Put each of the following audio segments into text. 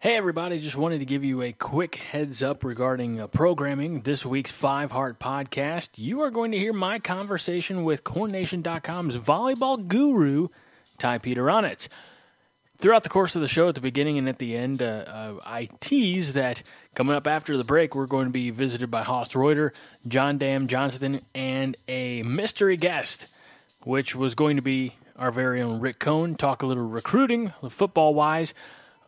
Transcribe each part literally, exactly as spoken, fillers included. Hey everybody, just wanted to give you a quick heads up regarding uh, programming this week's Five Heart Podcast. You are going to hear my conversation with Coronation dot com's volleyball guru, Ty Peteronitz. Throughout the course of the show, at the beginning and at the end, uh, uh, I tease that coming up after the break, we're going to be visited by Hoss Reuter, John Dahm-Johnston, and a mystery guest, which was going to be our very own Rick Cohn. Talk a little recruiting, football-wise.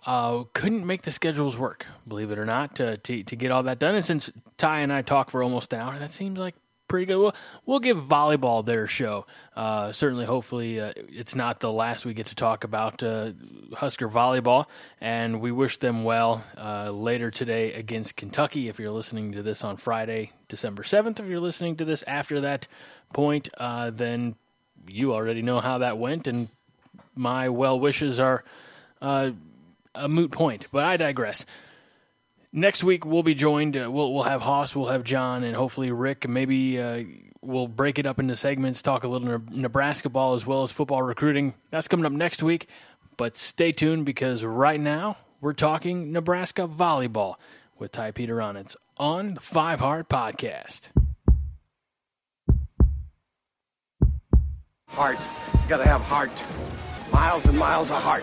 Uh, couldn't make the schedules work, believe it or not, to, to to get all that done. And since Ty and I talk for almost an hour, that seems like pretty good. We'll, we'll give volleyball their show. Uh, certainly, hopefully, uh, it's not the last we get to talk about uh, Husker volleyball. And we wish them well uh, later today against Kentucky. If you're listening to this on Friday, December seventh, if you're listening to this after that point, uh, then you already know how that went. And my well wishes are... Uh, a moot point, but I digress. Next week we'll be joined. Uh, we'll we'll have Hoss, we'll have John, and hopefully Rick. Maybe uh, we'll break it up into segments. Talk a little Nebraska ball as well as football recruiting. That's coming up next week. But stay tuned because right now we're talking Nebraska volleyball with Ty Peteronitz on the Five Heart Podcast. Heart, you gotta have heart. Miles and miles of heart.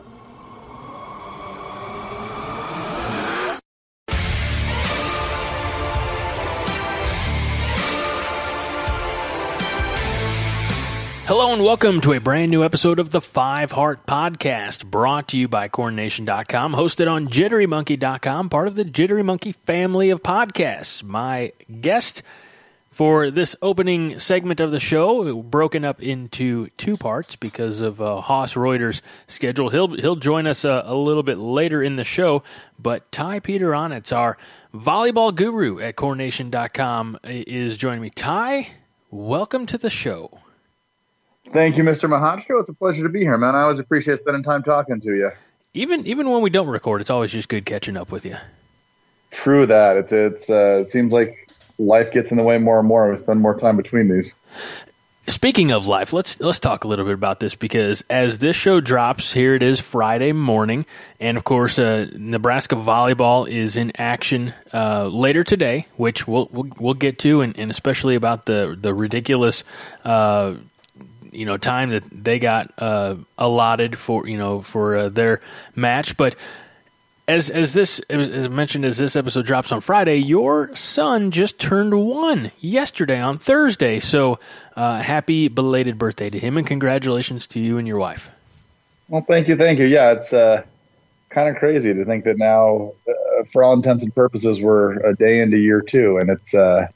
Hello and welcome to a brand new episode of the Five Heart Podcast, brought to you by Coronation dot com, hosted on Jittery Monkey dot com, part of the Jittery Monkey family of podcasts. My guest for this opening segment of the show, broken up into two parts because of uh, Hoss Reuter's schedule. He'll he'll join us a, a little bit later in the show, but Ty Peteronitz, our volleyball guru at Coronation dot com, is joining me. Ty, welcome to the show. Thank you, Mister Mahatchko. It's a pleasure to be here, man. I always appreciate spending time talking to you. Even even when we don't record, it's always just good catching up with you. True that. It's it's uh, it seems like life gets in the way more and more. We spend more time between these. Speaking of life, let's let's talk a little bit about this because as this show drops, here it is Friday morning, and of course, uh, Nebraska volleyball is in action uh, later today, which we'll we'll, we'll get to, and, and especially about the the ridiculous. Uh, you know, time that they got uh, allotted for, you know, for uh, their match. But as as this, as mentioned, as this episode drops on Friday, your son just turned one yesterday on Thursday. So uh, happy belated birthday to him, and congratulations to you and your wife. Well, thank you. Thank you. Yeah, it's uh, kind of crazy to think that now, uh, for all intents and purposes, we're a day into year two, and it's, uh,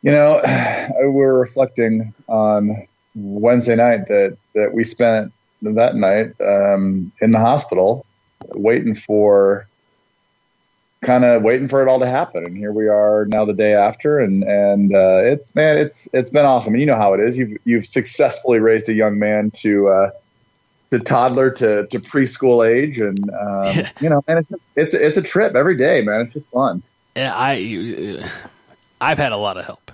you know, we were reflecting on Wednesday night that, that we spent that night um, in the hospital waiting for kind of waiting for it all to happen. And here we are now the day after. And, and uh, it's man, it's it's been awesome. And you know how it is. You've you've successfully raised a young man to uh, to toddler to, to preschool age. And, um, you know, man, it's, it's, it's a trip every day, man. It's just fun. Yeah, I uh... I've had a lot of help,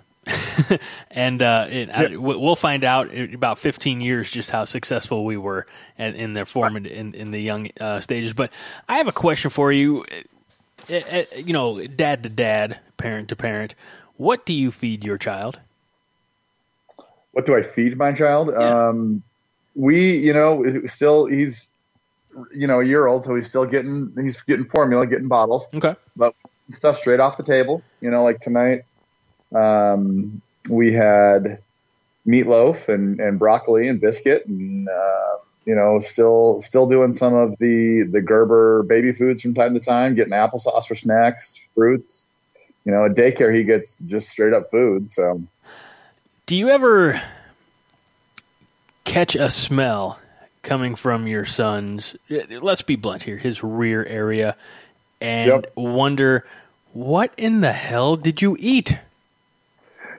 and uh, it, I, we'll find out in about fifteen years just how successful we were in, in their form in, in the young uh, stages. But I have a question for you. You know, dad to dad, parent to parent, what do you feed your child? What do I feed my child? Yeah. Um, we, you know, still he's, you know, a year old, so he's still getting he's getting formula, getting bottles. Okay, but stuff straight off the table. You know, like tonight. Um, we had meatloaf and, and broccoli and biscuit and, uh, you know, still, still doing some of the, the Gerber baby foods from time to time, getting applesauce for snacks, fruits, you know, at daycare, he gets just straight up food. So do you ever catch a smell coming from your son's, let's be blunt here, his rear area, and yep. wonder what in the hell did you eat?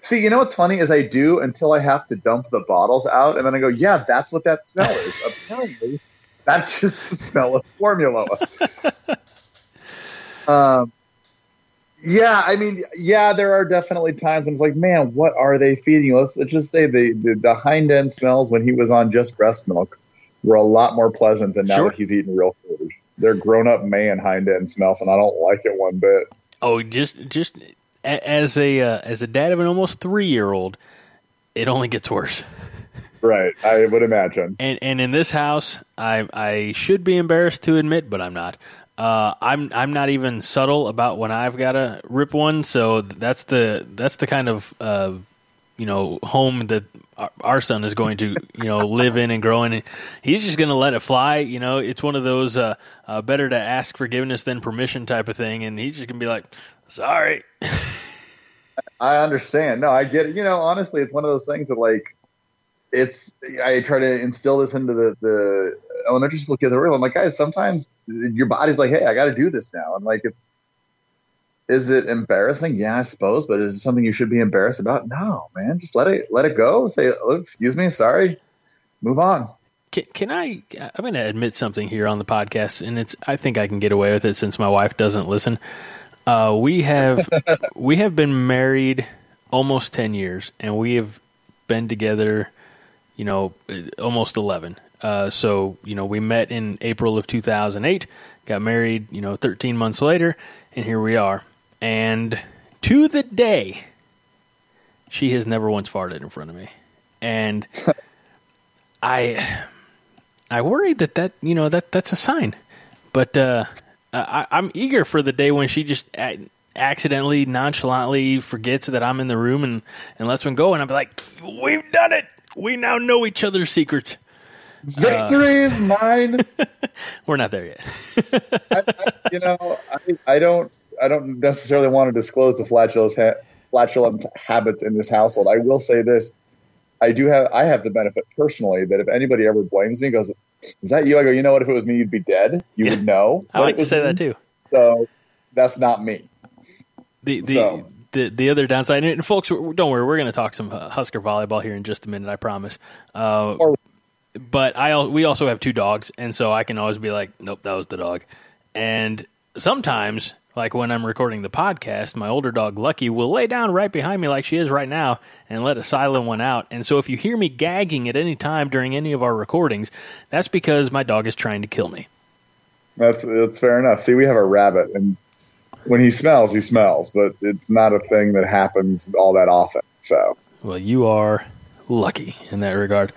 See, you know what's funny is I do until I have to dump the bottles out, and then I go, yeah, that's what that smell is. Apparently, That's just the smell of formula. um, yeah, I mean, yeah, there are definitely times when it's like, man, what are they feeding you? Let's, let's just say the, the, the hind end smells when he was on just breast milk were a lot more pleasant than now sure. that he's eating real food. They're grown-up man hind end smells, and I don't like it one bit. Oh, just just as a uh, as a dad of an almost three-year-old, it only gets worse. Right, I would imagine. And and in this house, I I should be embarrassed to admit, but I'm not. Uh, I'm I'm not even subtle about when I've got to rip one. So that's the that's the kind of uh, you know home that our son is going to you know live in and grow in. He's just going to let it fly. You know, it's one of those uh, uh, better to ask forgiveness than permission type of thing. And he's just going to be like, sorry. I understand. No, I get it. You know, honestly, it's one of those things that like. It's. I try to instill this into the, the elementary school kids. I'm like, guys, sometimes your body's like, hey, I got to do this now. And like, if, is it embarrassing? Yeah, I suppose. But is it something you should be embarrassed about? No, man. Just let it let it go. Say, oh, excuse me, sorry. Move on. Can, can I? I'm going to admit something here on the podcast, and it's. I think I can get away with it since my wife doesn't listen. Uh, we have we have been married almost ten years, and we have been together. You know, almost eleven. Uh, so, you know, we met in April of two thousand eight, got married, you know, thirteen months later, and here we are. And to the day, she has never once farted in front of me. And I I worried that that, you know, that that's a sign. But uh, I, I'm eager for the day when she just accidentally, nonchalantly forgets that I'm in the room and, and lets one go. And I'll be like, we've done it. We now know each other's secrets. Victory uh, is mine. We're not there yet. I, I, you know, I, I don't. I don't necessarily want to disclose the flatulence ha- flatulence habits in this household. I will say this: I do have. I have the benefit personally that if anybody ever blames me, goes, "Is that you?" I go, "You know what? If it was me, you'd be dead. You yeah. would know." I like to say me. that too. So that's not me. The the. So. The, the other downside, and folks, don't worry, we're going to talk some Husker volleyball here in just a minute, I promise. Uh, but I we also have two dogs, and so I can always be like, nope, that was the dog. And sometimes, like when I'm recording the podcast, my older dog, Lucky, will lay down right behind me like she is right now and let a silent one out. And so if you hear me gagging at any time during any of our recordings, that's because my dog is trying to kill me. That's, that's fair enough. See, we have a rabbit, and when he smells, he smells, but it's not a thing that happens all that often. So, well, you are lucky in that regard.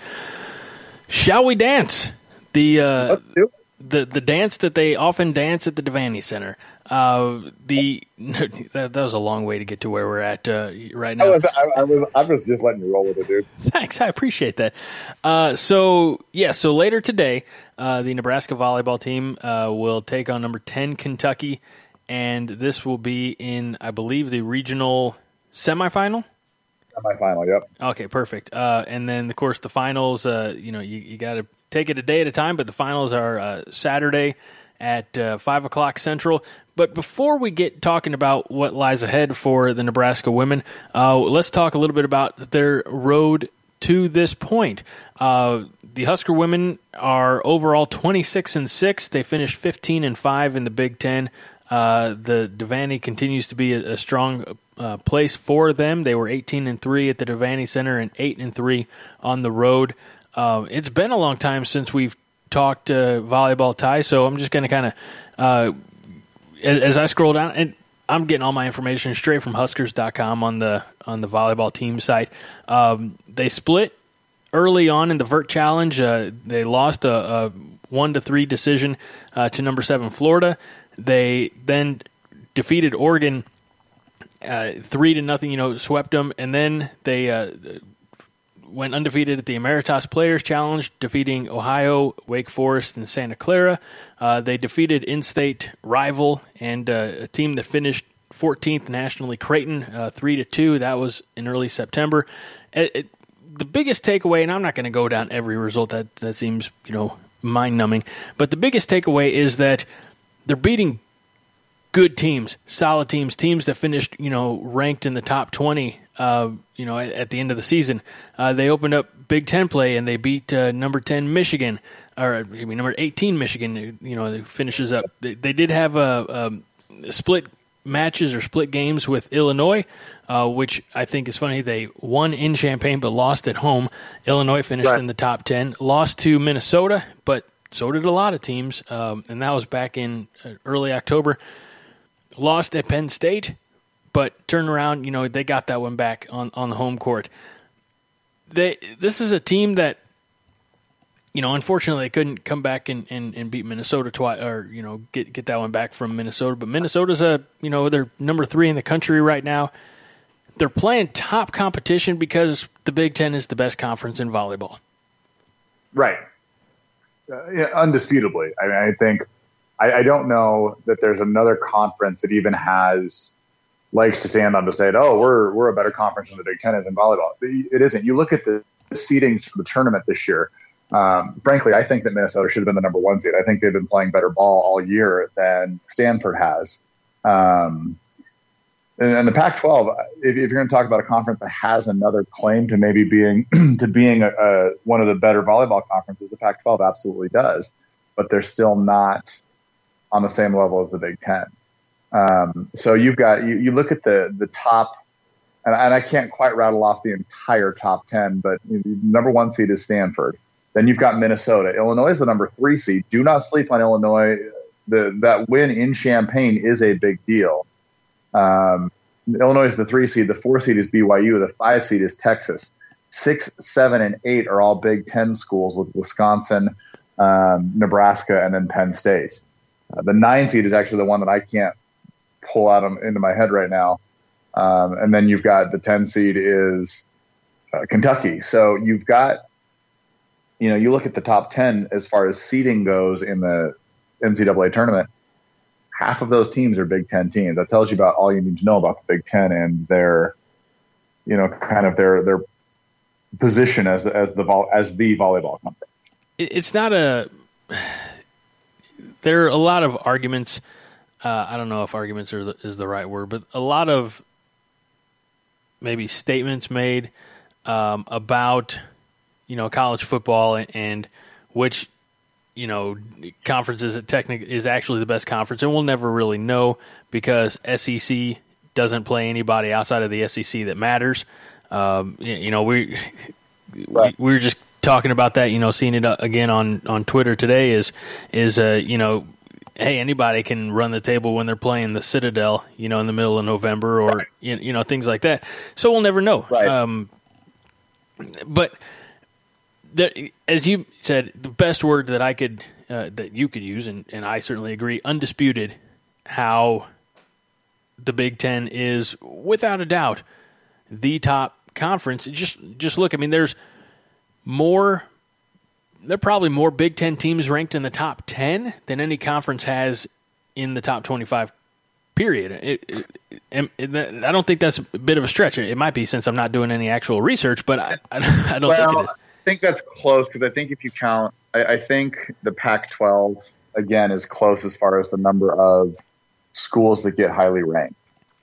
Shall we dance? The uh, Let's do it. The the dance that they often dance at the Devaney Center. Uh, the that, that was a long way to get to where we're at uh, right now. I was, I, I was I was just letting you roll with it, dude. Thanks, I appreciate that. Uh, so yeah, so later today, uh, the Nebraska volleyball team uh, will take on number ten Kentucky. And this will be in, I believe, the regional semifinal? Semifinal, yep. Okay, perfect. Uh, and then, of course, the finals, uh, you know, you, you got to take it a day at a time, but the finals are uh, Saturday at uh, five o'clock Central. But before we get talking about what lies ahead for the Nebraska women, uh, let's talk a little bit about their road to this point. Uh, the Husker women are overall twenty-six and six. They finished fifteen and five in the Big Ten. Uh, the Devaney continues to be a, a strong uh, place for them. They were eighteen and three at the Devaney Center and eight and three on the road. Uh, it's been a long time since we've talked uh, volleyball, Ty, so I'm just going to kind of, uh, as, as I scroll down, and I'm getting all my information straight from Huskers dot com on the on the volleyball team site. Um, they split early on in the Vert Challenge. Uh, they lost a, a one to three decision uh, to number seven Florida. They then defeated Oregon uh, three to nothing. You know, swept them, and then they uh, went undefeated at the Emeritus Players Challenge, defeating Ohio, Wake Forest, and Santa Clara. Uh, they defeated in-state rival and uh, a team that finished fourteenth nationally, Creighton, uh, three to two. That was in early September. It, it, the biggest takeaway, and I'm not going to go down every result. That that seems you know mind-numbing, but the biggest takeaway is that. They're beating good teams, solid teams, teams that finished, you know, ranked in the top twenty uh, you know, at the end of the season. Uh, they opened up Big Ten play and they beat uh, number ten Michigan, or excuse me, number eighteen Michigan. You know, finishes up. They, they did have a, a split matches or split games with Illinois, uh, which I think is funny. They won in Champaign but lost at home. Illinois finished right in the top ten, lost to Minnesota, but so did a lot of teams, um, and that was back in early October. Lost at Penn State, but turned around, you know, they got that one back on, on the home court. They This is a team that, you know, unfortunately they couldn't come back and, and, and beat Minnesota twice, or, you know, get get that one back from Minnesota. But Minnesota's, a, you know, they're number three in the country right now. They're playing top competition because the Big Ten is the best conference in volleyball. Right. Uh, yeah, undisputably. I mean, I think I, I don't know that there's another conference that even has legs to stand on to say, "Oh, we're we're a better conference than the Big Ten is in volleyball." It isn't. You look at the seedings for the tournament this year. Um, frankly, I think that Minnesota should have been the number one seed. I think they've been playing better ball all year than Stanford has. Um, and, and the Pac twelve, if, if you're going to talk about a conference that has another claim to maybe being to being a, a, one of the better volleyball conferences, the Pac twelve absolutely does. But they're still not on the same level as the Big Ten. Um, so you've got you, you look at the the top. And, and I can't quite rattle off the entire top ten, but the number one seed is Stanford. Then you've got Minnesota. Illinois is the number three seed. Do not sleep on Illinois. The, that win in Champaign is a big deal. Um, Illinois is the three seed. The four seed is B Y U. The five seed is Texas. Six, seven, and eight are all Big Ten schools with Wisconsin, um, Nebraska, and then Penn State. Uh, the nine seed is actually the one that I can't pull out of, into my head right now. Um, and then you've got the ten seed is uh, Kentucky. So you've got... You know, you look at the top ten as far as seeding goes in the N C double A tournament, half of those teams are Big Ten teams. That tells you about all you need to know about the Big Ten and their, you know, kind of their their position as as the as the volleyball company. It's not a – there are a lot of arguments. Uh, I don't know if arguments are the, is the right word, but a lot of maybe statements made um, about – you know, college football and, and which, you know, conference is, technic- is actually the best conference. And we'll never really know because S E C doesn't play anybody outside of the S E C that matters. Um, you know, we, right. we we were just talking about that, you know, seeing it again on, on Twitter today is, is uh, you know, hey, anybody can run the table when they're playing the Citadel, you know, in the middle of November or, right. you, you know, things like that. So we'll never know. Right. Um, but – The, as you said, the best word that I could, uh, that you could use, and, and I certainly agree, undisputed, how the Big Ten is, without a doubt, the top conference. Just just look, I mean, there's more, there are probably more Big Ten teams ranked in the top ten than any conference has in the top twenty-five, period. It, it, it, it, I don't think that's a bit of a stretch. It might be since I'm not doing any actual research, but I, I, I don't well, think it is. I think that's close because I think if you count, I, I think the Pac twelve again is close as far as the number of schools that get highly ranked.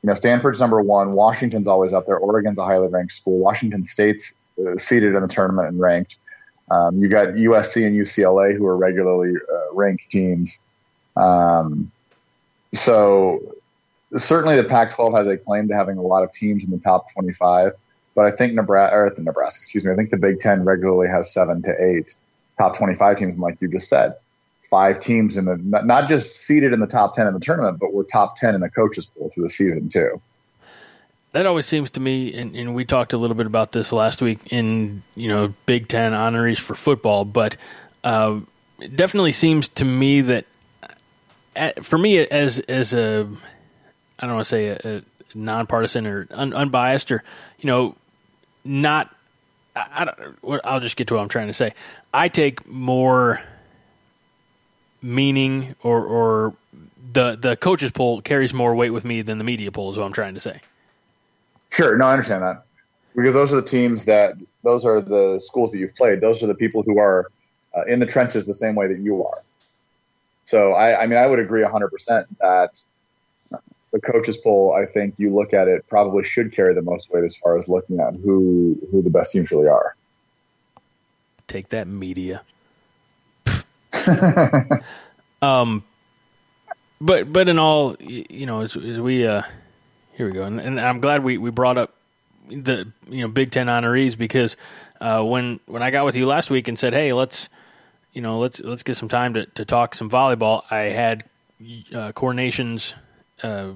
You know, Stanford's number one, Washington's always up there, Oregon's a highly ranked school, Washington State's uh, seeded in the tournament and ranked. Um, you got U S C and U C L A who are regularly uh, ranked teams. Um, so certainly the Pac twelve has a claim to having a lot of teams in the top twenty-five. But I think Nebraska, or Nebraska, excuse me, I think the Big Ten regularly has seven to eight top twenty-five teams, and like you just said, five teams in the not just seeded in the top ten in the tournament, but we're top ten in the coaches pool through the season too. That always seems to me, and, and we talked a little bit about this last week in you know Big Ten honorees for football, but uh, it definitely seems to me that at, for me as as a I don't want to say a, a nonpartisan or un, unbiased or you know. Not, I, I don't, I'll just get to what I'm trying to say. I take more meaning, or or the the coaches poll carries more weight with me than the media poll is what I'm trying to say. Sure, no, I understand that because those are the teams that those are the schools that you've played. Those are the people who are uh, in the trenches the same way that you are. So I, I mean, I would agree one hundred percent that the coaches poll, I think you look at it, probably should carry the most weight as far as looking at who, who the best teams really are. Take that, media. um, but, but in all, you know, as, as we, uh, here we go. And, and I'm glad we, we brought up the, you know, Big Ten honorees, because, uh, when, when I got with you last week and said, hey, let's, you know, let's, let's get some time to, to talk some volleyball. I had, uh, Coronation's, uh,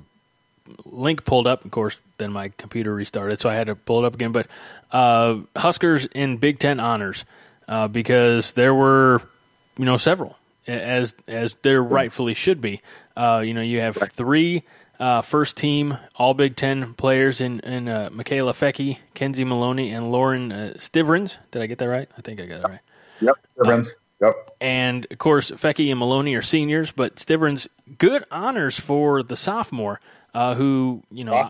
link pulled up. Of course, then my computer restarted, so I had to pull it up again, but, uh, Huskers in Big Ten honors, uh, because there were, you know, several, as as there rightfully should be. Uh, you know, you have three uh, first-team All-Big Ten players in, in uh, Mikaela Foecke, Kenzie Maloney, and Lauren uh, Stivrins. Did I get that right? I think I got it right. Yep, Stivrins. Um, yep. And, of course, Foecke and Maloney are seniors, but Stivrins, good honors for the sophomore, uh, who, you know, yeah.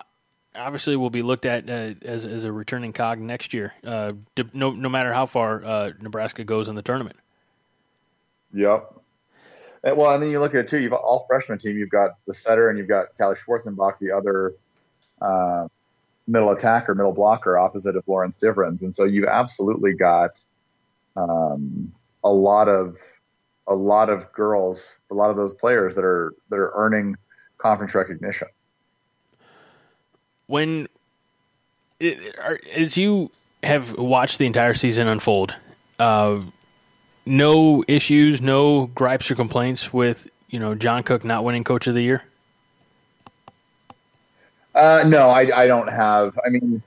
obviously will be looked at uh, as as a returning cog next year, uh, no, no matter how far uh, Nebraska goes in the tournament. Yep. And, well, and then you look at it too. You've all freshman team. You've got the setter, and you've got Callie Schwarzenbach, the other uh, middle attacker, middle blocker, opposite of Lauren Stivrins. And so you've absolutely got um, a lot of a lot of girls, a lot of those players that are that are earning conference recognition. When it, are, as you have watched the entire season unfold. Uh, No issues, no gripes or complaints with, you know, John Cook not winning Coach of the Year? Uh, no, I, I don't have. I mean,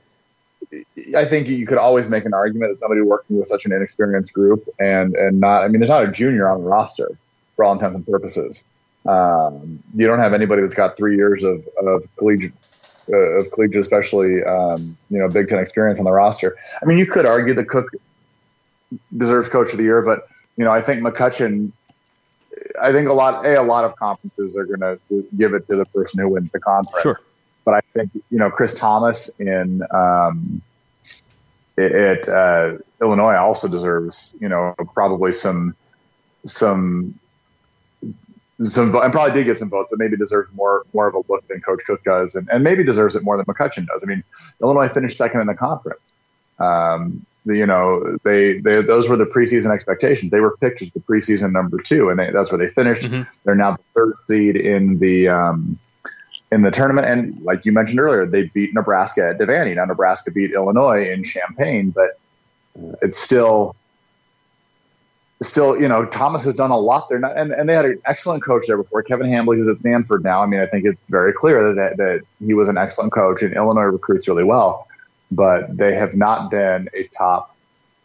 I think you could always make an argument that somebody working with such an inexperienced group and, and not – I mean, there's not a junior on the roster for all intents and purposes. Um, you don't have anybody that's got three years of, of collegiate uh, of collegiate, especially, um, you know, Big Ten experience on the roster. I mean, you could argue that Cook deserves Coach of the Year, but – you know, I think McCutcheon, I think a lot, a, a lot of conferences are going to give it to the person who wins the conference. Sure. But I think, you know, Chris Thomas in um, it, uh, Illinois also deserves, you know, probably some, some, some, and probably did get some votes, but maybe deserves more, more of a look than Coach Cook does, and, and maybe deserves it more than McCutcheon does. I mean, Illinois finished second in the conference. Um, You know, they, they those were the preseason expectations. They were picked as the preseason number two, and they, that's where they finished. Mm-hmm. They're now the third seed in the um, in the tournament. And like you mentioned earlier, they beat Nebraska at Devaney. Now Nebraska beat Illinois in Champaign, but it's still, still you know, Thomas has done a lot there. And, and they had an excellent coach there before, Kevin Hambly, who's at Stanford now. I mean, I think it's very clear that that he was an excellent coach, and Illinois recruits really well. But they have not been a top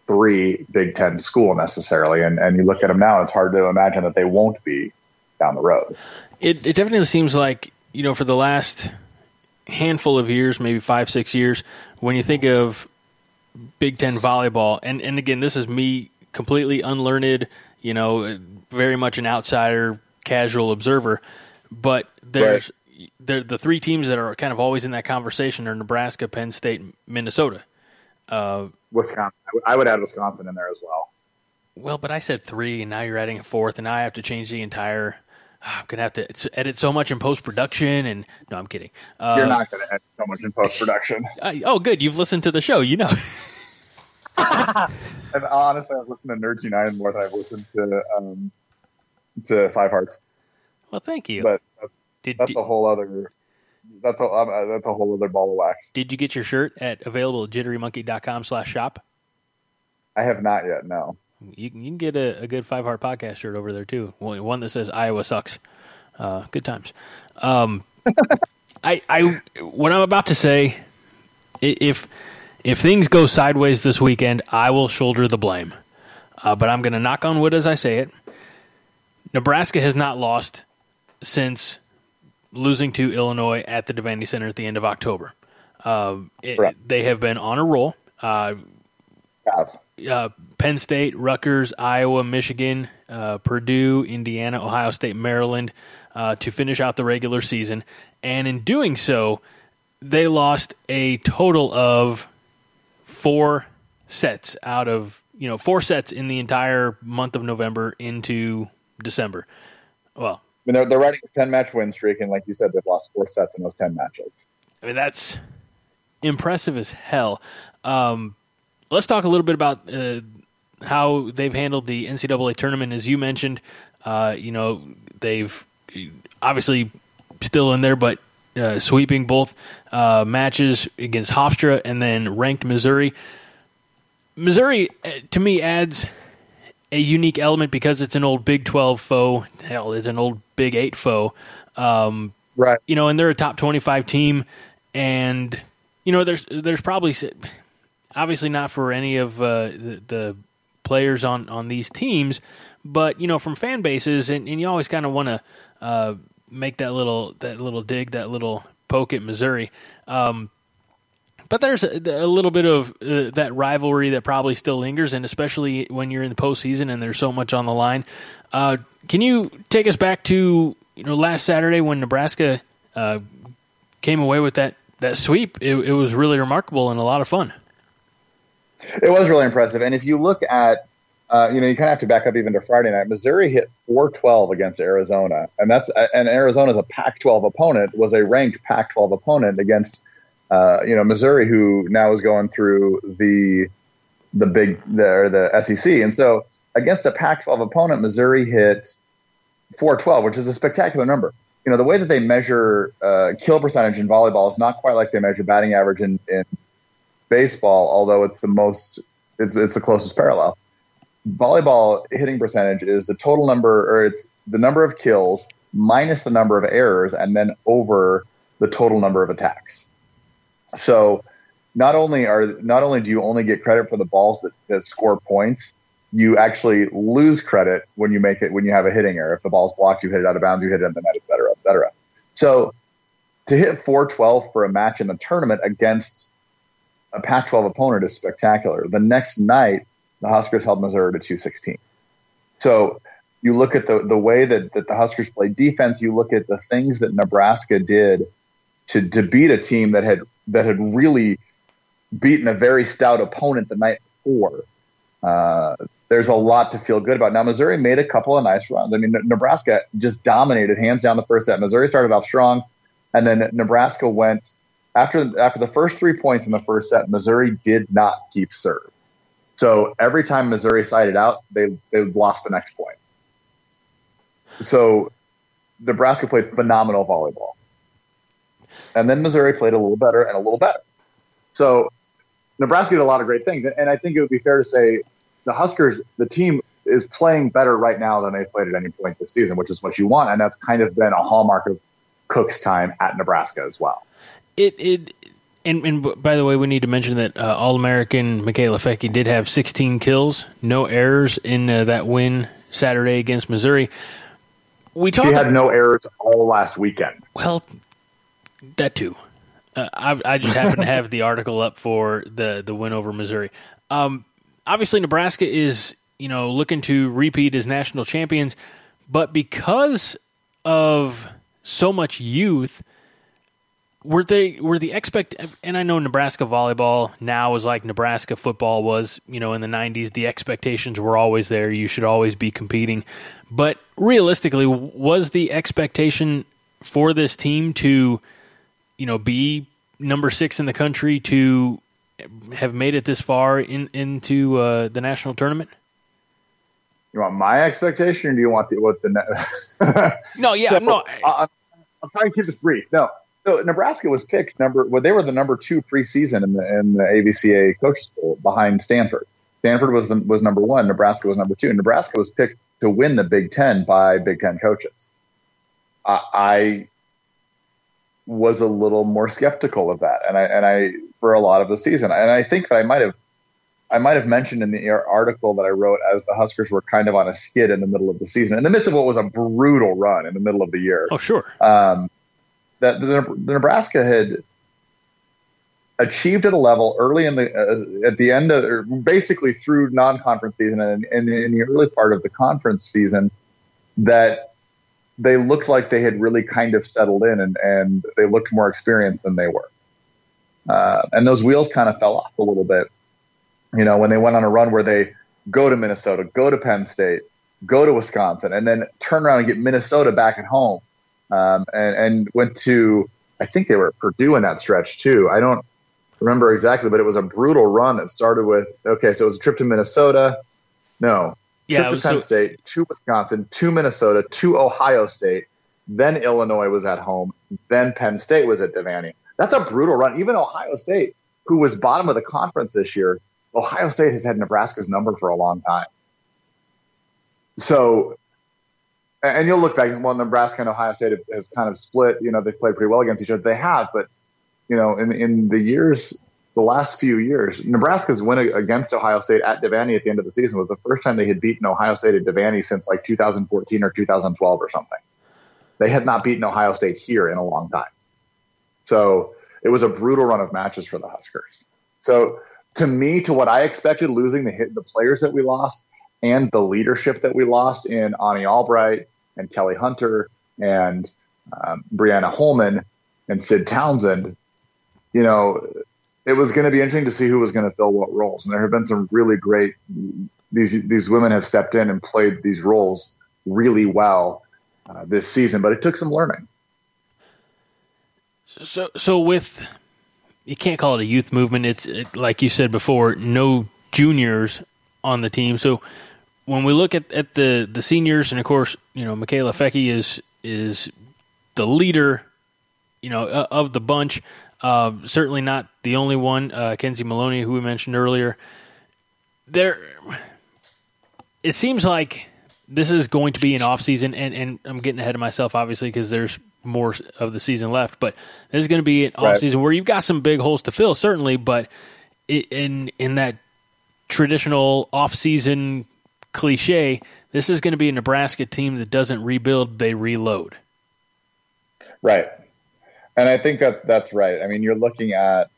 three Big Ten school necessarily. And, and you look at them now, it's hard to imagine that they won't be down the road. It, it definitely seems like, you know, for the last handful of years, maybe five, six years, when you think of Big Ten volleyball, and, and again, this is me completely unlearned, you know, very much an outsider, casual observer, but there's... Right. The, the three teams that are kind of always in that conversation are Nebraska, Penn State, and Minnesota. Uh, Wisconsin. I would add Wisconsin in there as well. Well, but I said three, and now you're adding a fourth, and now I have to change the entire oh, – I'm going to have to edit so much in post-production. And no, I'm kidding. Uh, you're not going to edit so much in post-production. I, oh, good. You've listened to the show. You know. And honestly, I've listened to Nerds United more than I've listened to, um, to Five Hearts. Well, thank you. But uh, Did, that's a whole other. That's a uh, that's a whole other ball of wax. Did you get your shirt at available at jittery monkey dot com slash shop? I have not yet. No. You can you can get a, a good Five Heart Podcast shirt over there too. One that says Iowa sucks. Uh, good times. Um, I I what I'm about to say. If if things go sideways this weekend, I will shoulder the blame. Uh, but I'm going to knock on wood as I say it. Nebraska has not lost since losing to Illinois at the Devaney Center at the end of October. Uh, it, they have been on a roll. Uh, uh, Penn State, Rutgers, Iowa, Michigan, uh, Purdue, Indiana, Ohio State, Maryland uh, to finish out the regular season. And in doing so, they lost a total of four sets out of, you know, four sets in the entire month of November into December. Well, mean, they're, they're riding a ten-match win streak, and like you said, they've lost four sets in those ten matches. I mean, that's impressive as hell. Um, let's talk a little bit about uh, how they've handled the N C double A tournament. As you mentioned, uh, you know, they've obviously still in there, but uh, sweeping both uh, matches against Hofstra and then ranked Missouri. Missouri, to me, adds a unique element because it's an old Big twelve foe. Hell, it's an old Big eight foe. Um, right. You know, and they're a top twenty-five team. And, you know, there's there's probably, obviously not for any of uh, the, the players on, on these teams, but, you know, from fan bases, and, and you always kind of want to uh, make that little that little dig, that little poke at Missouri. Um But there's a, a little bit of uh, that rivalry that probably still lingers, and especially when you're in the postseason and there's so much on the line. Uh, can you take us back to you know last Saturday when Nebraska uh, came away with that, that sweep? It, it was really remarkable and a lot of fun. It was really impressive. And if you look at, uh, you know, you kind of have to back up even to Friday night. Missouri hit four twelve against Arizona, and that's and Arizona's a Pac twelve opponent, was a ranked Pac twelve opponent against Uh, you know, Missouri, who now is going through the the big the, or the S E C, and so against a Pac twelve opponent, Missouri hit four twelve, which is a spectacular number. You know, the way that they measure uh, kill percentage in volleyball is not quite like they measure batting average in, in baseball, although it's the most it's it's the closest parallel. Volleyball hitting percentage is the total number, or it's the number of kills minus the number of errors, and then over the total number of attacks. So not only are not only do you only get credit for the balls that, that score points, you actually lose credit when you make it when you have a hitting error. If the ball's blocked, you hit it out of bounds, you hit it in the net, et cetera, et cetera. So to hit four twelve for a match in the tournament against a Pac twelve opponent is spectacular. The next night, the Huskers held Missouri to two sixteen. So you look at the, the way that, that the Huskers play defense, you look at the things that Nebraska did to, to beat a team that had that had really beaten a very stout opponent the night before. Uh, there's a lot to feel good about. Now, Missouri made a couple of nice runs. I mean, Nebraska just dominated hands down the first set. Missouri started off strong, and then Nebraska went after after the first three points in the first set, Missouri did not keep serve. So every time Missouri sided out, they, they lost the next point. So Nebraska played phenomenal volleyball. And then Missouri played a little better and a little better. So Nebraska did a lot of great things. And I think it would be fair to say the Huskers, the team, is playing better right now than they played at any point this season, which is what you want. And that's kind of been a hallmark of Cook's time at Nebraska as well. It, it and, and by the way, we need to mention that uh, All-American Mikaela Foecke did have sixteen kills, no errors in uh, that win Saturday against Missouri. We talked. She had no errors all last weekend. Well, that too. Uh, I, I just happen to have the article up for the, the win over Missouri. Um, obviously, Nebraska is you know looking to repeat as national champions, but because of so much youth, were they were the expect? And I know Nebraska volleyball now is like Nebraska football was. You know, in the nineties, the expectations were always there. You should always be competing. But realistically, was the expectation for this team to you know, be number six in the country, to have made it this far in, into uh, the national tournament? You want my expectation, or do you want the, what the ne- No, yeah, so, no. I, I'm trying to keep this brief. No, so Nebraska was picked number. Well, they were the number two preseason in the in the A B C A coaches poll behind Stanford. Stanford was the, was number one. Nebraska was number two. Nebraska was picked to win the Big Ten by Big Ten coaches. I. I was a little more skeptical of that. And I, and I, for a lot of the season, and I think that I might've, I might've mentioned in the article that I wrote as the Huskers were kind of on a skid in the middle of the season, in the midst of what was a brutal run in the middle of the year. Oh, sure. Um, that the, the Nebraska had achieved at a level early in the, uh, at the end of, or basically through non-conference season and, and in the early part of the conference season, that they looked like they had really kind of settled in, and, and they looked more experienced than they were. Uh, and those wheels kind of fell off a little bit, you know, when they went on a run where they go to Minnesota, go to Penn State, go to Wisconsin, and then turn around and get Minnesota back at home, um, and, and went to, I think they were at Purdue in that stretch too. I don't remember exactly, but it was a brutal run that started with, okay, so it was a trip to Minnesota. No. Yeah, trip to Penn so- State, to Wisconsin, to Minnesota, to Ohio State. Then Illinois was at home. Then Penn State was at Devaney. That's a brutal run. Even Ohio State, who was bottom of the conference this year, Ohio State has had Nebraska's number for a long time. So, and you'll look back and, well, Nebraska and Ohio State have, have kind of split. You know, they've played pretty well against each other. They have, but, you know, in, in the years, the last few years, Nebraska's win against Ohio State at Devaney at the end of the season was the first time they had beaten Ohio State at Devaney since like two thousand fourteen or two thousand twelve or something. They had not beaten Ohio State here in a long time. So it was a brutal run of matches for the Huskers. So to me, to what I expected, losing the hit, the players that we lost and the leadership that we lost in Ani Albright and Kelly Hunter and um, Brianna Holman and Sid Townsend, you know, it was going to be interesting to see who was going to fill what roles. And there have been some really great, these, these women have stepped in and played these roles really well Uh, this season, but it took some learning. So, so with, you can't call it a youth movement. It's it, like you said before, no juniors on the team. So when we look at, at the, the seniors, and of course, you know, Mikaela Foecke is, is the leader, you know, uh, of the bunch. Uh, certainly not the only one. Uh, Kenzie Maloney, who we mentioned earlier, there, it seems like this is going to be an off season, and, and I'm getting ahead of myself, obviously, because there's more of the season left. But this is going to be an off season right. where you've got some big holes to fill, certainly. But in in that traditional off season cliche, this is going to be a Nebraska team that doesn't rebuild; they reload. Right, and I think that that's right. I mean, you're looking at,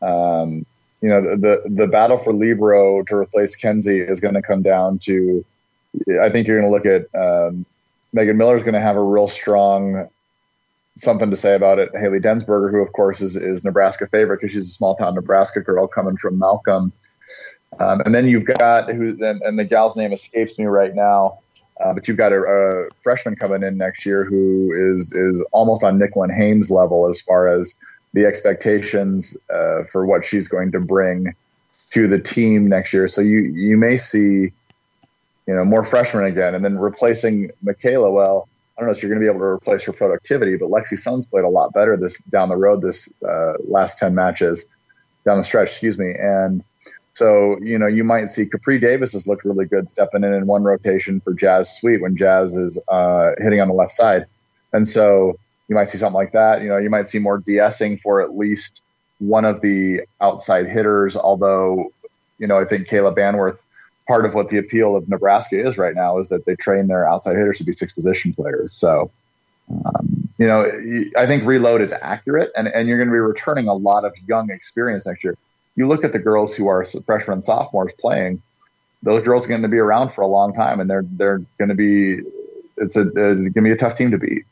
um, you know, the the battle for Libero to replace Kenzie is going to come down to, I think you're going to look at um, Megan Miller is going to have a real strong something to say about it. Haley Densberger, who of course is, is Nebraska favorite because she's a small town Nebraska girl coming from Malcolm. Um, and then you've got who and, and the gal's name escapes me right now, uh, but you've got a, a freshman coming in next year who is is almost on Nicklin Hames level as far as the expectations uh, for what she's going to bring to the team next year. So you you may see, you know, more freshmen again, and then replacing Mikaela. Well, I don't know if you're going to be able to replace her productivity, but Lexi Sun's played a lot better this down the road, this uh, last ten matches down the stretch, excuse me. And so, you know, you might see Capri Davis has looked really good stepping in in one rotation for Jazz Sweet when Jazz is uh, hitting on the left side. And so you might see something like that. You know, you might see more de-essing for at least one of the outside hitters. Although, you know, I think Caleb Banworth, part of what the appeal of Nebraska is right now is that they train their outside hitters to be six position players. So, um, you know, I think reload is accurate, and, and you're going to be returning a lot of young experience next year. You look at the girls who are freshmen and sophomores playing; those girls are going to be around for a long time, and they're they're going to be it's a going to be a tough team to beat.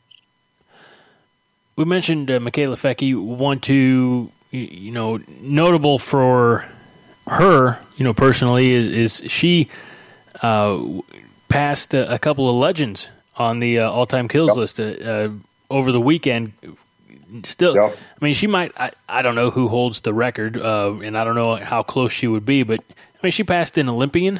We mentioned uh, Mikaela Foecke. One, two, you know, notable for her, you know, personally, is is she uh, passed a, a couple of legends on the uh, all-time kills yep. list uh, uh, over the weekend. Still, yep. I mean, she might, I, I don't know who holds the record, uh, and I don't know how close she would be, but I mean, she passed an Olympian,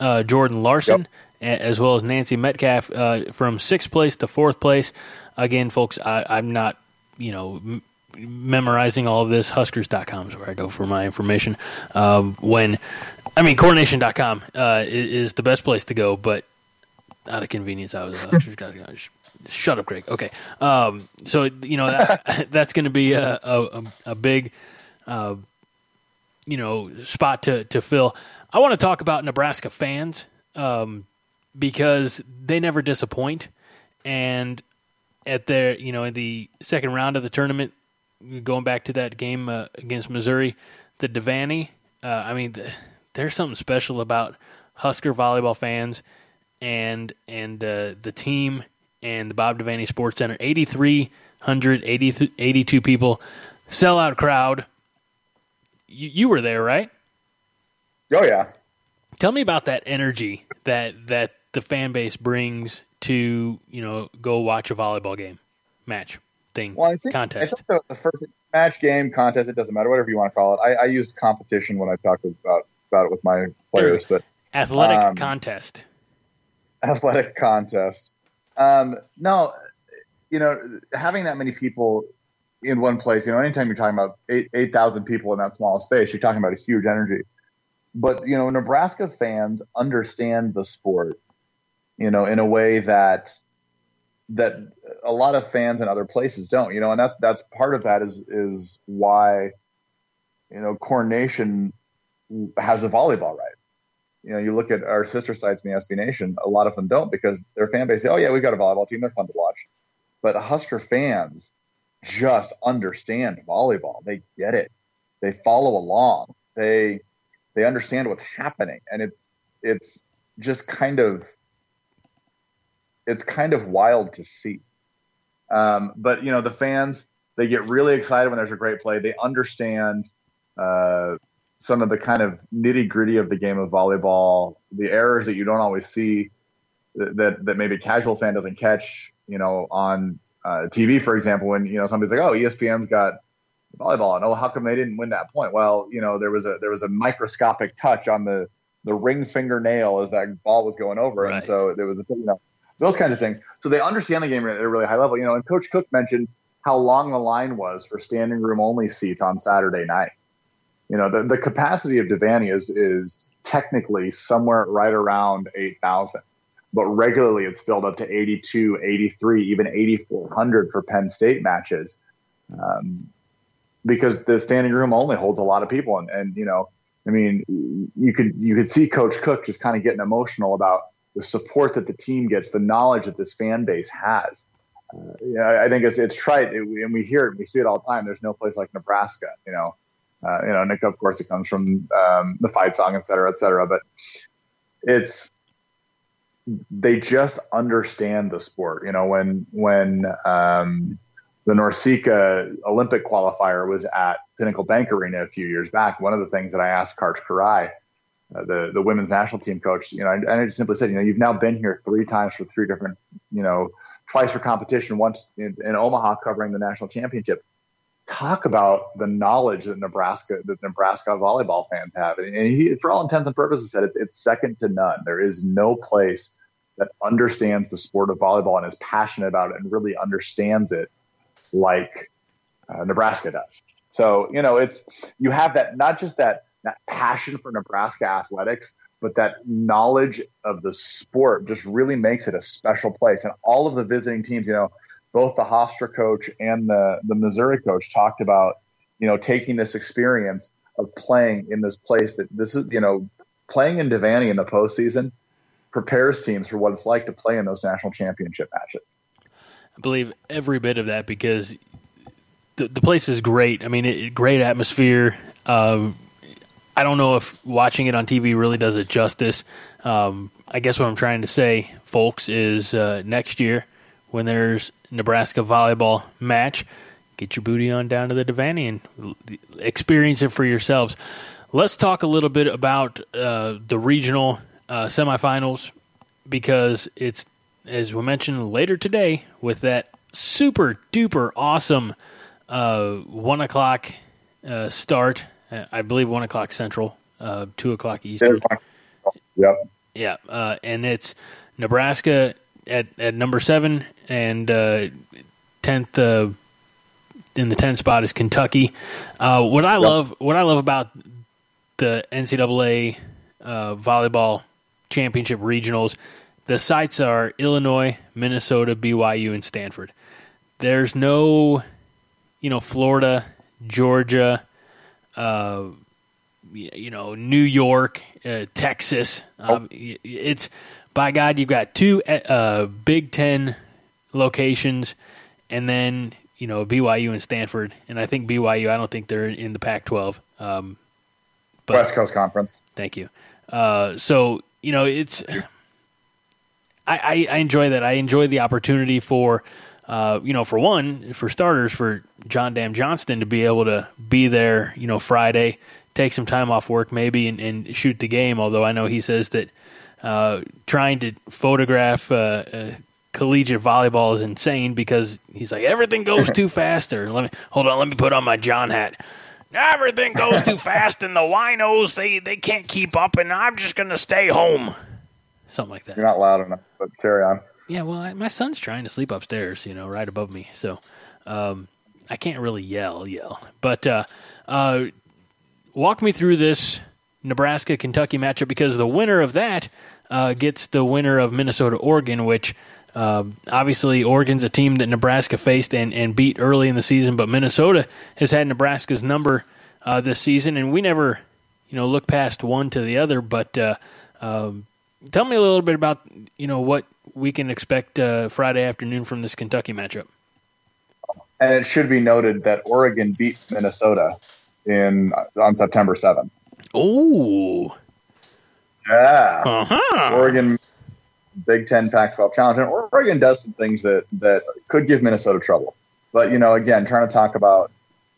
uh, Jordan Larson, yep. as well as Nancy Metcalf, uh, from sixth place to fourth place. Again, folks, I, I'm not, you know, m- memorizing all of this. Huskers dot com is where I go for my information. Um, when, I mean, Coronation dot com uh, is, is the best place to go, but out of convenience, I was uh, Huskers dot com. Shut up, Greg. Okay. Um, so, you know, that, that's going to be a, a, a big, uh, you know, spot to, to fill. I want to talk about Nebraska fans um, because they never disappoint. And at their, you know, in the second round of the tournament, going back to that game uh, against Missouri, the Devaney, uh, I mean, the, there's something special about Husker volleyball fans and and uh, the team and the Bob Devaney Sports Center. eight thousand three hundred eighty-two people, sellout crowd. You, you were there, right? Oh, yeah. Tell me about that energy that, that the fan base brings to, you know, go watch a volleyball game, match, thing, well, I think, contest. I think the first match, game, contest, it doesn't matter, whatever you want to call it. I, I used competition when I talked about, about it with my players. But athletic um, contest. Athletic contest. Um, no, you know, having that many people in one place, you know, anytime you're talking about eight thousand people in that small space, you're talking about a huge energy. But, you know, Nebraska fans understand the sport, you know, in a way that that a lot of fans in other places don't, you know, and that that's part of that is is why, you know, Coronation has a volleyball right. You know, you look at our sister sites in the S B Nation, a lot of them don't because their fan base say, oh, yeah, we've got a volleyball team. They're fun to watch. But Husker fans just understand volleyball. They get it. They follow along. They they understand what's happening. And it's it's just kind of it's kind of wild to see. Um, but, you know, the fans, they get really excited when there's a great play. They understand uh, some of the kind of nitty gritty of the game of volleyball, the errors that you don't always see that, that maybe a casual fan doesn't catch, you know, on uh, T V, for example, when, you know, somebody's like, oh, E S P N's got volleyball and, oh, how come they didn't win that point? Well, you know, there was a, there was a microscopic touch on the, the ring fingernail as that ball was going over. Right. And so there was a, you know, those kinds of things. So they understand the game at a really high level. You know, and Coach Cook mentioned how long the line was for standing room only seats on Saturday night. You know, the, the capacity of Devaney is, is technically somewhere right around eight thousand, but regularly it's filled up to eighty-two, eighty-three, even eighty-four hundred for Penn State matches um, because the standing room only holds a lot of people. And, and, you know, I mean, you could, you could see Coach Cook just kind of getting emotional about the support that the team gets, the knowledge that this fan base has. Uh, yeah, I think it's it's trite, it, and we hear it, and we see it all the time. There's no place like Nebraska, you know. Uh, you know, Nick, of course, it comes from um, the fight song, et cetera, et cetera. But it's they just understand the sport. You know, when when um, the NORCECA Olympic qualifier was at Pinnacle Bank Arena a few years back, one of the things that I asked Karch Kiraly, Uh, the the women's national team coach, you know, and, and I just simply said, you know, you've now been here three times for three different, you know, twice for competition, once in, in Omaha covering the national championship. Talk about the knowledge that Nebraska, that Nebraska volleyball fans have, and, and he, for all intents and purposes, said it's it's second to none. There is no place that understands the sport of volleyball and is passionate about it and really understands it like uh, Nebraska does. So, you know, it's you have that not just that. that passion for Nebraska athletics, but that knowledge of the sport just really makes it a special place. And all of the visiting teams, you know, both the Hofstra coach and the, the Missouri coach talked about, you know, taking this experience of playing in this place that this is, you know, playing in Devaney in the postseason prepares teams for what it's like to play in those national championship matches. I believe every bit of that because the, the place is great. I mean, it, great atmosphere, uh, I don't know if watching it on T V really does it justice. Um, I guess what I'm trying to say, folks, is uh, next year when there's Nebraska volleyball match, get your booty on down to the Devaney and experience it for yourselves. Let's talk a little bit about uh, the regional uh, semifinals because it's, as we mentioned, later today with that super-duper awesome uh, one o'clock uh, start. I believe one o'clock Central, uh, two o'clock Eastern. Yep. Yeah, uh, and it's Nebraska at, at number seven, and uh, tenth uh, in the tenth spot is Kentucky. Uh, what I yep. love, what I love about the N C double A uh, volleyball championship regionals, the sites are Illinois, Minnesota, B Y U, and Stanford. There's no, you know, Florida, Georgia. Uh, you know, New York, uh, Texas. Um, it's by God, you've got two uh, Big Ten locations, and then you know B Y U and Stanford. And I think B Y U. I don't think they're in the Pac twelve. Um, but, West Coast Conference. Thank you. Uh, so you know, it's I, I, I enjoy that. I enjoy the opportunity for. Uh, you know, for one, for starters, for John Dahm-Johnston to be able to be there, you know, Friday, take some time off work maybe and, and shoot the game, although I know he says that uh, trying to photograph uh, uh, collegiate volleyball is insane because he's like, everything goes too fast. Or let me hold on, let me put on my John hat. Everything goes too fast, and the winos they they can't keep up, and I'm just gonna stay home. Something like that. You're not loud enough, but carry on. Yeah, well, I, my son's trying to sleep upstairs, you know, right above me, so um, I can't really yell, yell. But uh, uh, walk me through this Nebraska-Kentucky matchup, because the winner of that uh, gets the winner of Minnesota-Oregon, which uh, obviously Oregon's a team that Nebraska faced and, and beat early in the season, but Minnesota has had Nebraska's number uh, this season, and we never, you know, look past one to the other, but uh, uh, tell me a little bit about, you know, what we can expect uh, Friday afternoon from this Kentucky matchup. And it should be noted that Oregon beat Minnesota in on September seventh. Oh. Yeah. Uh-huh. Oregon, Big Ten Pac twelve Challenge. And Oregon does some things that, that could give Minnesota trouble. But, you know, again, trying to talk about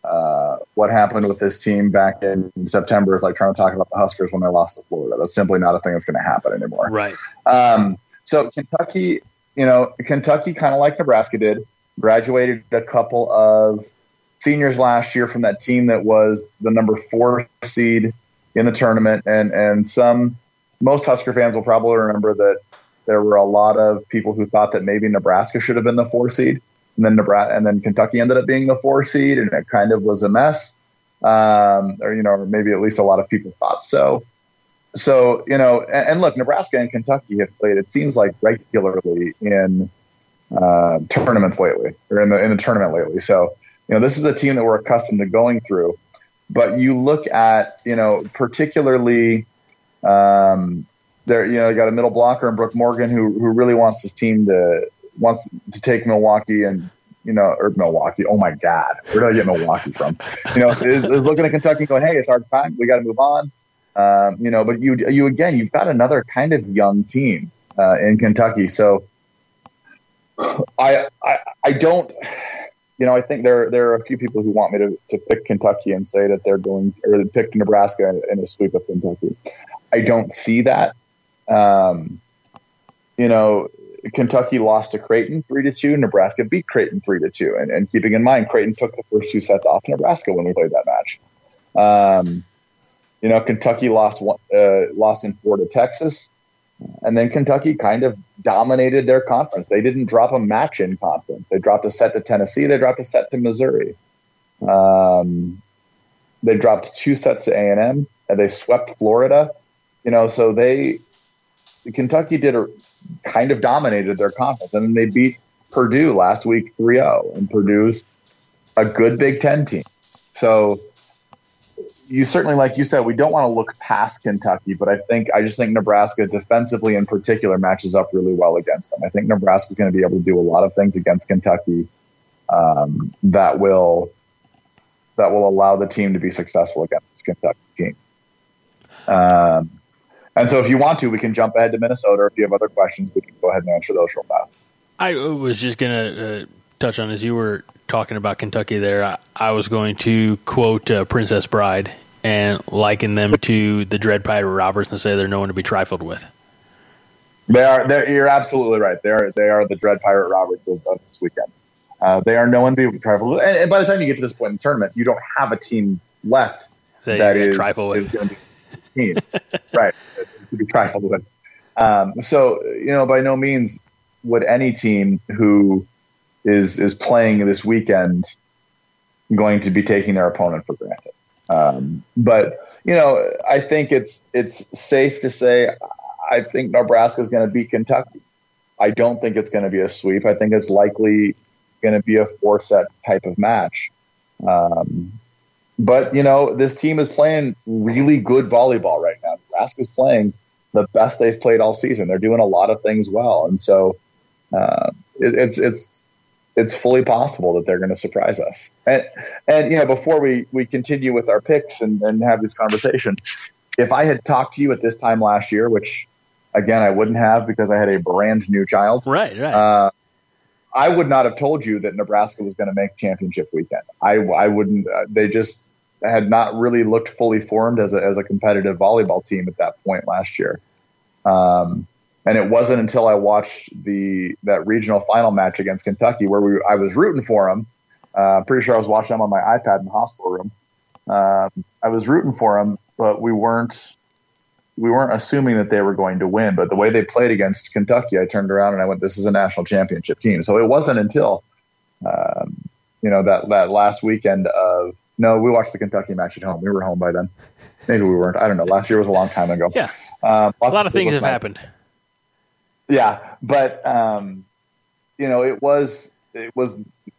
uh, what happened with this team back in September is like trying to talk about the Huskers when they lost to Florida. That's simply not a thing that's going to happen anymore. Right. Um, So Kentucky, you know, Kentucky kind of like Nebraska did, graduated a couple of seniors last year from that team that was the number four seed in the tournament. And, and some, most Husker fans will probably remember that there were a lot of people who thought that maybe Nebraska should have been the four seed. And then Nebraska, and then Kentucky ended up being the four seed, and it kind of was a mess. Um, or, you know, maybe at least a lot of people thought so. So, you know, and, and look, Nebraska and Kentucky have played, it seems like, regularly in uh, tournaments lately, or in the in the tournament lately. So, you know, this is a team that we're accustomed to going through. But you look at, you know, particularly um, there, you know, you got a middle blocker in Brooke Morgan who who really wants this team to wants to take Milwaukee and, you know, or Milwaukee. Oh my God, where did I get Milwaukee from? You know, is, is looking at Kentucky going, hey, it's our time, we got to move on. Um, you know, but you, you again, you've got another kind of young team uh, in Kentucky. So I, I, I don't, you know, I think there there are a few people who want me to, to pick Kentucky and say that they're going or pick Nebraska and, and a sweep of Kentucky. I don't see that. Um, you know, Kentucky lost to Creighton three to two. Nebraska beat Creighton three to two. And, and keeping in mind, Creighton took the first two sets off Nebraska when we played that match. Um, You know, Kentucky lost uh, lost in four to Texas, and then Kentucky kind of dominated their conference. They didn't drop a match in conference. They dropped a set to Tennessee. They dropped a set to Missouri. Um, they dropped two sets to A and M, and they swept Florida. You know, so they Kentucky did a, kind of dominated their conference, and then they beat Purdue last week three oh, and Purdue's a good Big Ten team. So. You certainly, like you said, we don't want to look past Kentucky, but I think I just think Nebraska defensively in particular matches up really well against them. I think Nebraska is going to be able to do a lot of things against Kentucky um, that will that will allow the team to be successful against this Kentucky team. Um, and so if you want to, we can jump ahead to Minnesota. If you have other questions, we can go ahead and answer those real fast. I was just going to uh, touch on as you were talking about Kentucky there, I, I was going to quote uh, Princess Bride and liken them to the Dread Pirate Roberts and say they're no one to be trifled with. They are. You're absolutely right. They are. They are the Dread Pirate Roberts of, of this weekend. Uh, they are no one to be trifled with. And, and by the time you get to this point in the tournament, you don't have a team left that, that is, is going to be team. Right. To be trifled with. Um, so, you know, by no means would any team who is is playing this weekend going to be taking their opponent for granted. Um, but, you know, I think it's it's safe to say I think Nebraska is going to beat Kentucky. I don't think it's going to be a sweep. I think it's likely going to be a four-set type of match. Um, but, you know, this team is playing really good volleyball right now. Nebraska's playing the best they've played all season. They're doing a lot of things well. And so uh, it, it's it's – it's fully possible that they're going to surprise us. And, and you know, before we, we continue with our picks and, and have this conversation, if I had talked to you at this time last year, which, again, I wouldn't have because I had a brand new child. Right, right. Uh, I would not have told you that Nebraska was going to make championship weekend. I, I wouldn't uh, – they just had not really looked fully formed as a, as a competitive volleyball team at that point last year. Um, and it wasn't until I watched the that regional final match against Kentucky where we I was rooting for him. Uh, pretty sure I was watching him on my iPad in the hospital room. Um, I was rooting for him, but we weren't we weren't assuming that they were going to win. But the way they played against Kentucky, I turned around and I went, "This is a national championship team." So it wasn't until um, you know that that last weekend of no, we watched the Kentucky match at home. We were home by then. Maybe we weren't. I don't know. Last year was a long time ago. Yeah, um, a lot of things have nights. happened. Yeah, but um, you know, it was it was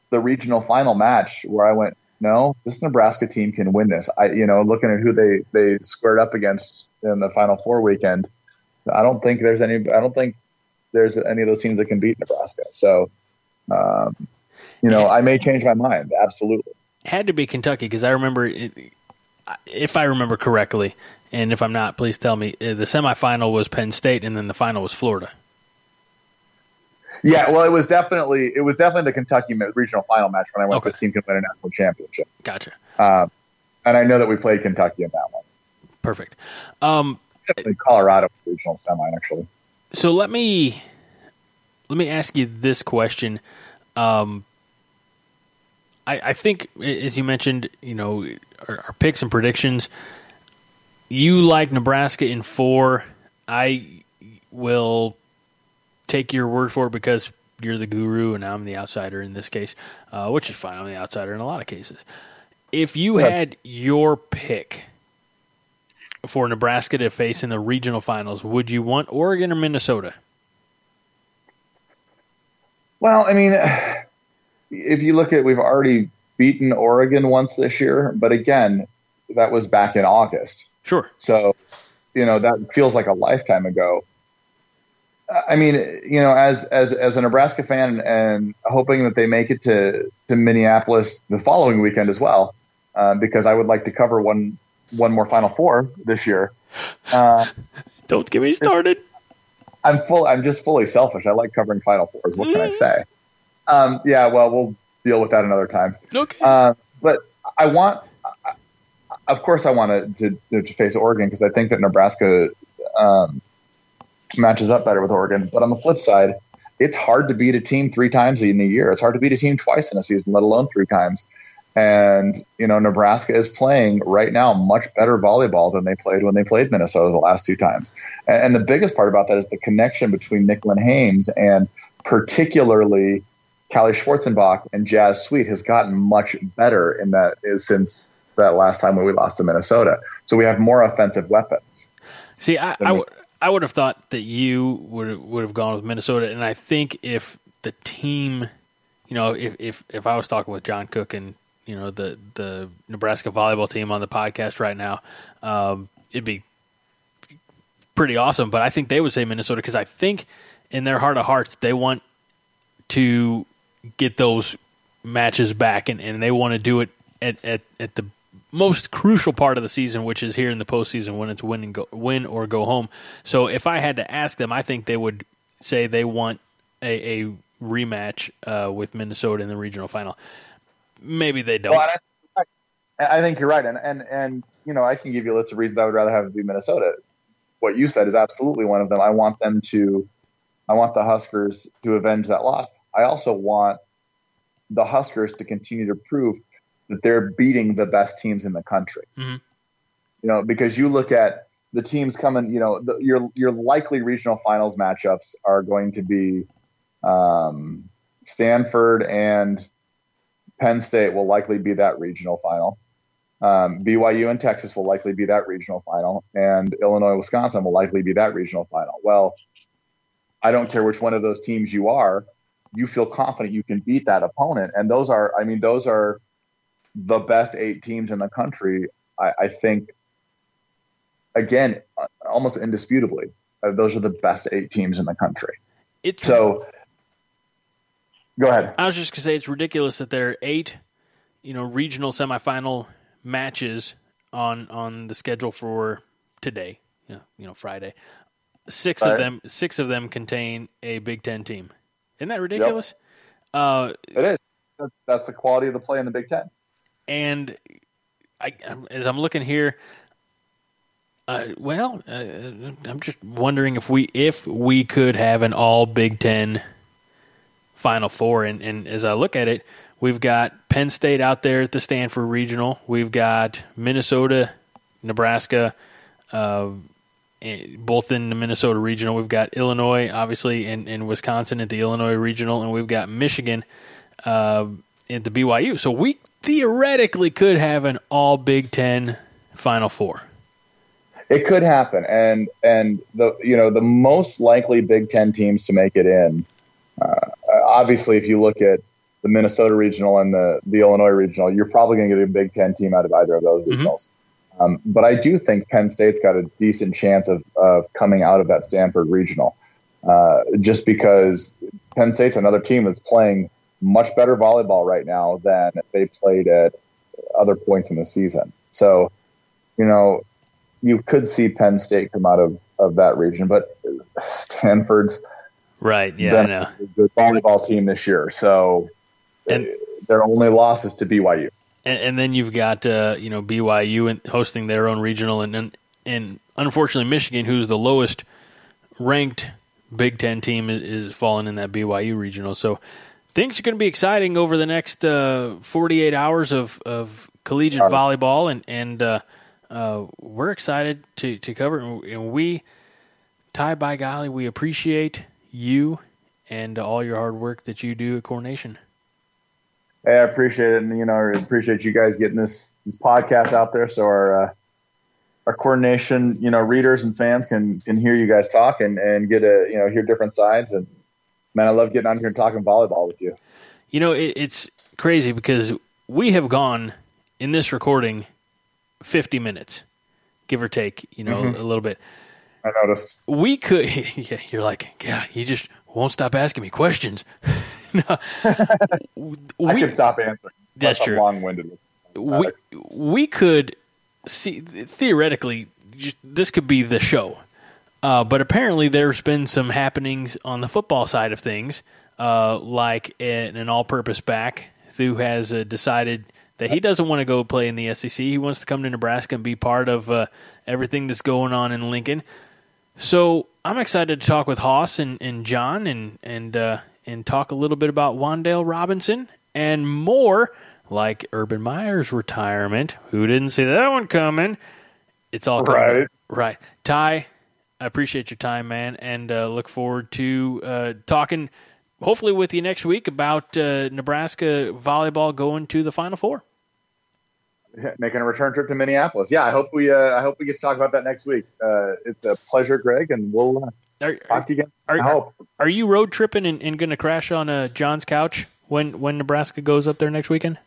the regional final match where I went, no, this Nebraska team can win this. I, you know, looking at who they, they squared up against in the Final Four weekend, I don't think there's any. I don't think there's any of those teams that can beat Nebraska. So, um, you know, yeah. I may change my mind. Absolutely, it had to be Kentucky because I remember, it, if I remember correctly, and if I'm not, please tell me. The semifinal was Penn State, and then the final was Florida. Yeah, well, it was definitely it was definitely the Kentucky regional final match when I went okay. This team can win a national championship. Gotcha. Um, and I know that we played Kentucky in that one. Perfect. Um, definitely Colorado regional semi, actually. So let me let me ask you this question. Um, I, I think, as you mentioned, you know, our, our picks and predictions. You like Nebraska in four. I will. Take your word for it because you're the guru and I'm the outsider in this case, uh, which is fine. I'm the outsider in a lot of cases. If you had your pick for Nebraska to face in the regional finals, would you want Oregon or Minnesota? Well, I mean, if you look at, we've already beaten Oregon once this year, but again, that was back in August. Sure. So, you know, that feels like a lifetime ago. I mean, you know, as as as a Nebraska fan and hoping that they make it to, to Minneapolis the following weekend as well, uh, because I would like to cover one one more Final Four this year. Uh, Don't get me started. I'm full. I'm just fully selfish. I like covering Final Fours. What can I say? Um, yeah, well, we'll deal with that another time. Okay. Uh, but I want, of course, I want to to, to face Oregon because I think that Nebraska. Um, matches up better with Oregon. But on the flip side, it's hard to beat a team three times in a year. It's hard to beat a team twice in a season, let alone three times. And, you know, Nebraska is playing right now much better volleyball than they played when they played Minnesota the last two times. And, and the biggest part about that is the connection between Nicklin Hames and particularly Callie Schwarzenbach and Jazz Sweet has gotten much better in that since that last time when we lost to Minnesota. So we have more offensive weapons. See, I, I would... I would have thought that you would would have gone with Minnesota, and I think if the team, you know, if, if, if I was talking with John Cook and you know the the Nebraska volleyball team on the podcast right now, um, it'd be pretty awesome. But I think they would say Minnesota because I think in their heart of hearts they want to get those matches back, and, and they want to do it at at, at the. most crucial part of the season, which is here in the postseason when it's win and go, win or go home. So if I had to ask them, I think they would say they want a, a rematch uh, with Minnesota in the regional final. Maybe they don't. Well, I, I think you're right. And, and, and, you know, I can give you a list of reasons I would rather have it be Minnesota. What you said is absolutely one of them. I want them to, I want the Huskers to avenge that loss. I also want the Huskers to continue to prove that they're beating the best teams in the country. Mm-hmm. You know, because you look at the teams coming, you know, the, your your likely regional finals matchups are going to be um, Stanford and Penn State will likely be that regional final. Um, B Y U and Texas will likely be that regional final. And Illinois, Wisconsin will likely be that regional final. Well, I don't care which one of those teams you are, you feel confident you can beat that opponent. And those are, I mean, those are, the best eight teams in the country, I, I think, again, almost indisputably, uh, those are the best eight teams in the country. It's, so, go ahead. I was just going to say it's ridiculous that there are eight, you know, regional semifinal matches on on the schedule for today, you know, you know Friday. Six All right. of them, six of them contain a Big Ten team. Isn't that ridiculous? Yep. Uh, it is. That's, that's the quality of the play in the Big Ten. And I, as I'm looking here, Uh, well, uh, I'm just wondering if we if we could have an all Big Ten Final Four. And, and as I look at it, we've got Penn State out there at the Stanford Regional. We've got Minnesota, Nebraska, uh, both in the Minnesota Regional. We've got Illinois, obviously, and, and Wisconsin at the Illinois Regional. And we've got Michigan uh, at the B Y U. So we theoretically could have an all Big Ten Final Four. It could happen. And, and the, you know, the most likely Big Ten teams to make it in, uh, obviously, if you look at the Minnesota Regional and the, the Illinois Regional, you're probably going to get a Big Ten team out of either of those mm-hmm. regionals. Um, but I do think Penn State's got a decent chance of, of coming out of that Stanford Regional, uh, just because Penn State's another team that's playing much better volleyball right now than they played at other points in the season. So, you know, you could see Penn State come out of, of that region, but Stanford's right, yeah, I know. The volleyball team this year, so and, their only loss is to B Y U. And, and then you've got uh, you know B Y U and hosting their own regional, and, and and unfortunately Michigan, who's the lowest ranked Big Ten team, is, is falling in that B Y U regional. So things are going to be exciting over the next uh, forty-eight hours of of collegiate right. volleyball, and and. Uh, Uh, we're excited to, to cover it, and we, Ty, by golly, we appreciate you and all your hard work that you do at Coronation. Hey, I appreciate it, and you know, I appreciate you guys getting this, this podcast out there, so our uh, our Coronation, you know, readers and fans can can hear you guys talk and, and get a you know hear different sides. And man, I love getting on here and talking volleyball with you. You know, it, it's crazy because we have gone in this recording fifty minutes, give or take, you know, mm-hmm. a little bit. I noticed. We could, yeah, you're like, yeah, you just won't stop asking me questions. No, we, I could stop answering. That's, that's true. Long-winded. We, we could see, theoretically, just, this could be the show. Uh, but apparently there's been some happenings on the football side of things, uh, like an, an all-purpose back who has uh, decided that he doesn't want to go play in the S E C. He wants to come to Nebraska and be part of uh, everything that's going on in Lincoln. So I'm excited to talk with Hoss and, and John and and uh, and talk a little bit about Wandale Robinson and more, like Urban Meyer's retirement. Who didn't see that one coming? It's all coming. Right. Right. Ty, I appreciate your time, man, and uh, look forward to uh, talking hopefully with you next week about uh, Nebraska volleyball going to the Final Four. Making a return trip to Minneapolis. Yeah, I hope we. Uh, I hope we get to talk about that next week. Uh, it's a pleasure, Greg, and we'll uh, are, talk to you again. Are, I hope. Are you road tripping and, and going to crash on uh, John's couch when, when Nebraska goes up there next weekend?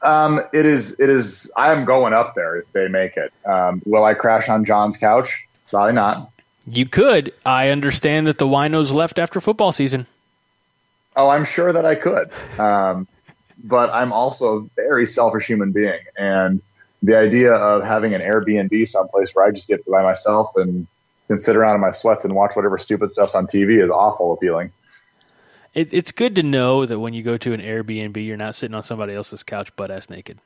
Um, it is. It is. I am going up there if they make it. Um, will I crash on John's couch? Probably not. You could. I understand that the winos left after football season. Oh, I'm sure that I could. Um, But I'm also a very selfish human being, and the idea of having an Airbnb someplace where I just get by myself and can sit around in my sweats and watch whatever stupid stuff's on T V is awful appealing. It, it's good to know that when you go to an Airbnb, you're not sitting on somebody else's couch butt ass naked.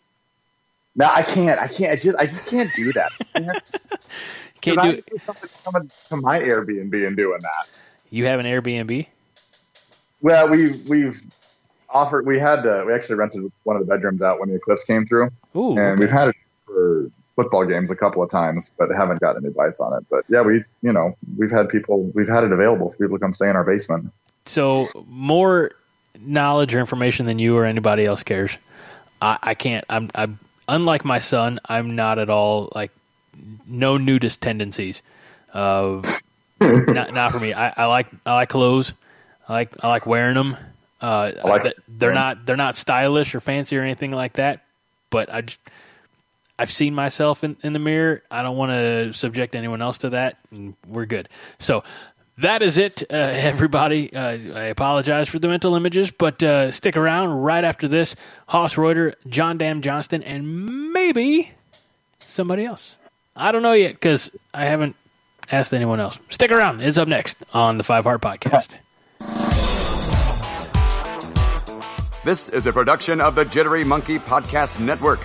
No, I can't. I can't. I just. I just can't do that. can't can't do I, it. Coming to my Airbnb and doing that. You have an Airbnb? Well, we we've. Offered, we had uh, we actually rented one of the bedrooms out when the eclipse came through. Ooh, and okay. We've had it for football games a couple of times, but haven't gotten any bites on it. But yeah, we you know we've had people we've had it available for people to come stay in our basement. So more knowledge or information than you or anybody else cares. I, I can't. I'm I unlike my son. I'm not at all like no nudist tendencies. Uh, not not for me. I, I like I like clothes. I like I like wearing them. Uh, I like they're not they're not stylish or fancy or anything like that, but I just, I've seen myself in, in the mirror. I don't want to subject anyone else to that, and we're good. So that is it, uh, everybody. Uh, I apologize for the mental images, but uh, stick around right after this. Hoss Reuter, John Dahm-Johnston, and maybe somebody else. I don't know yet because I haven't asked anyone else. Stick around. It's up next on the Five Heart Podcast. This is a production of the Jittery Monkey Podcast Network.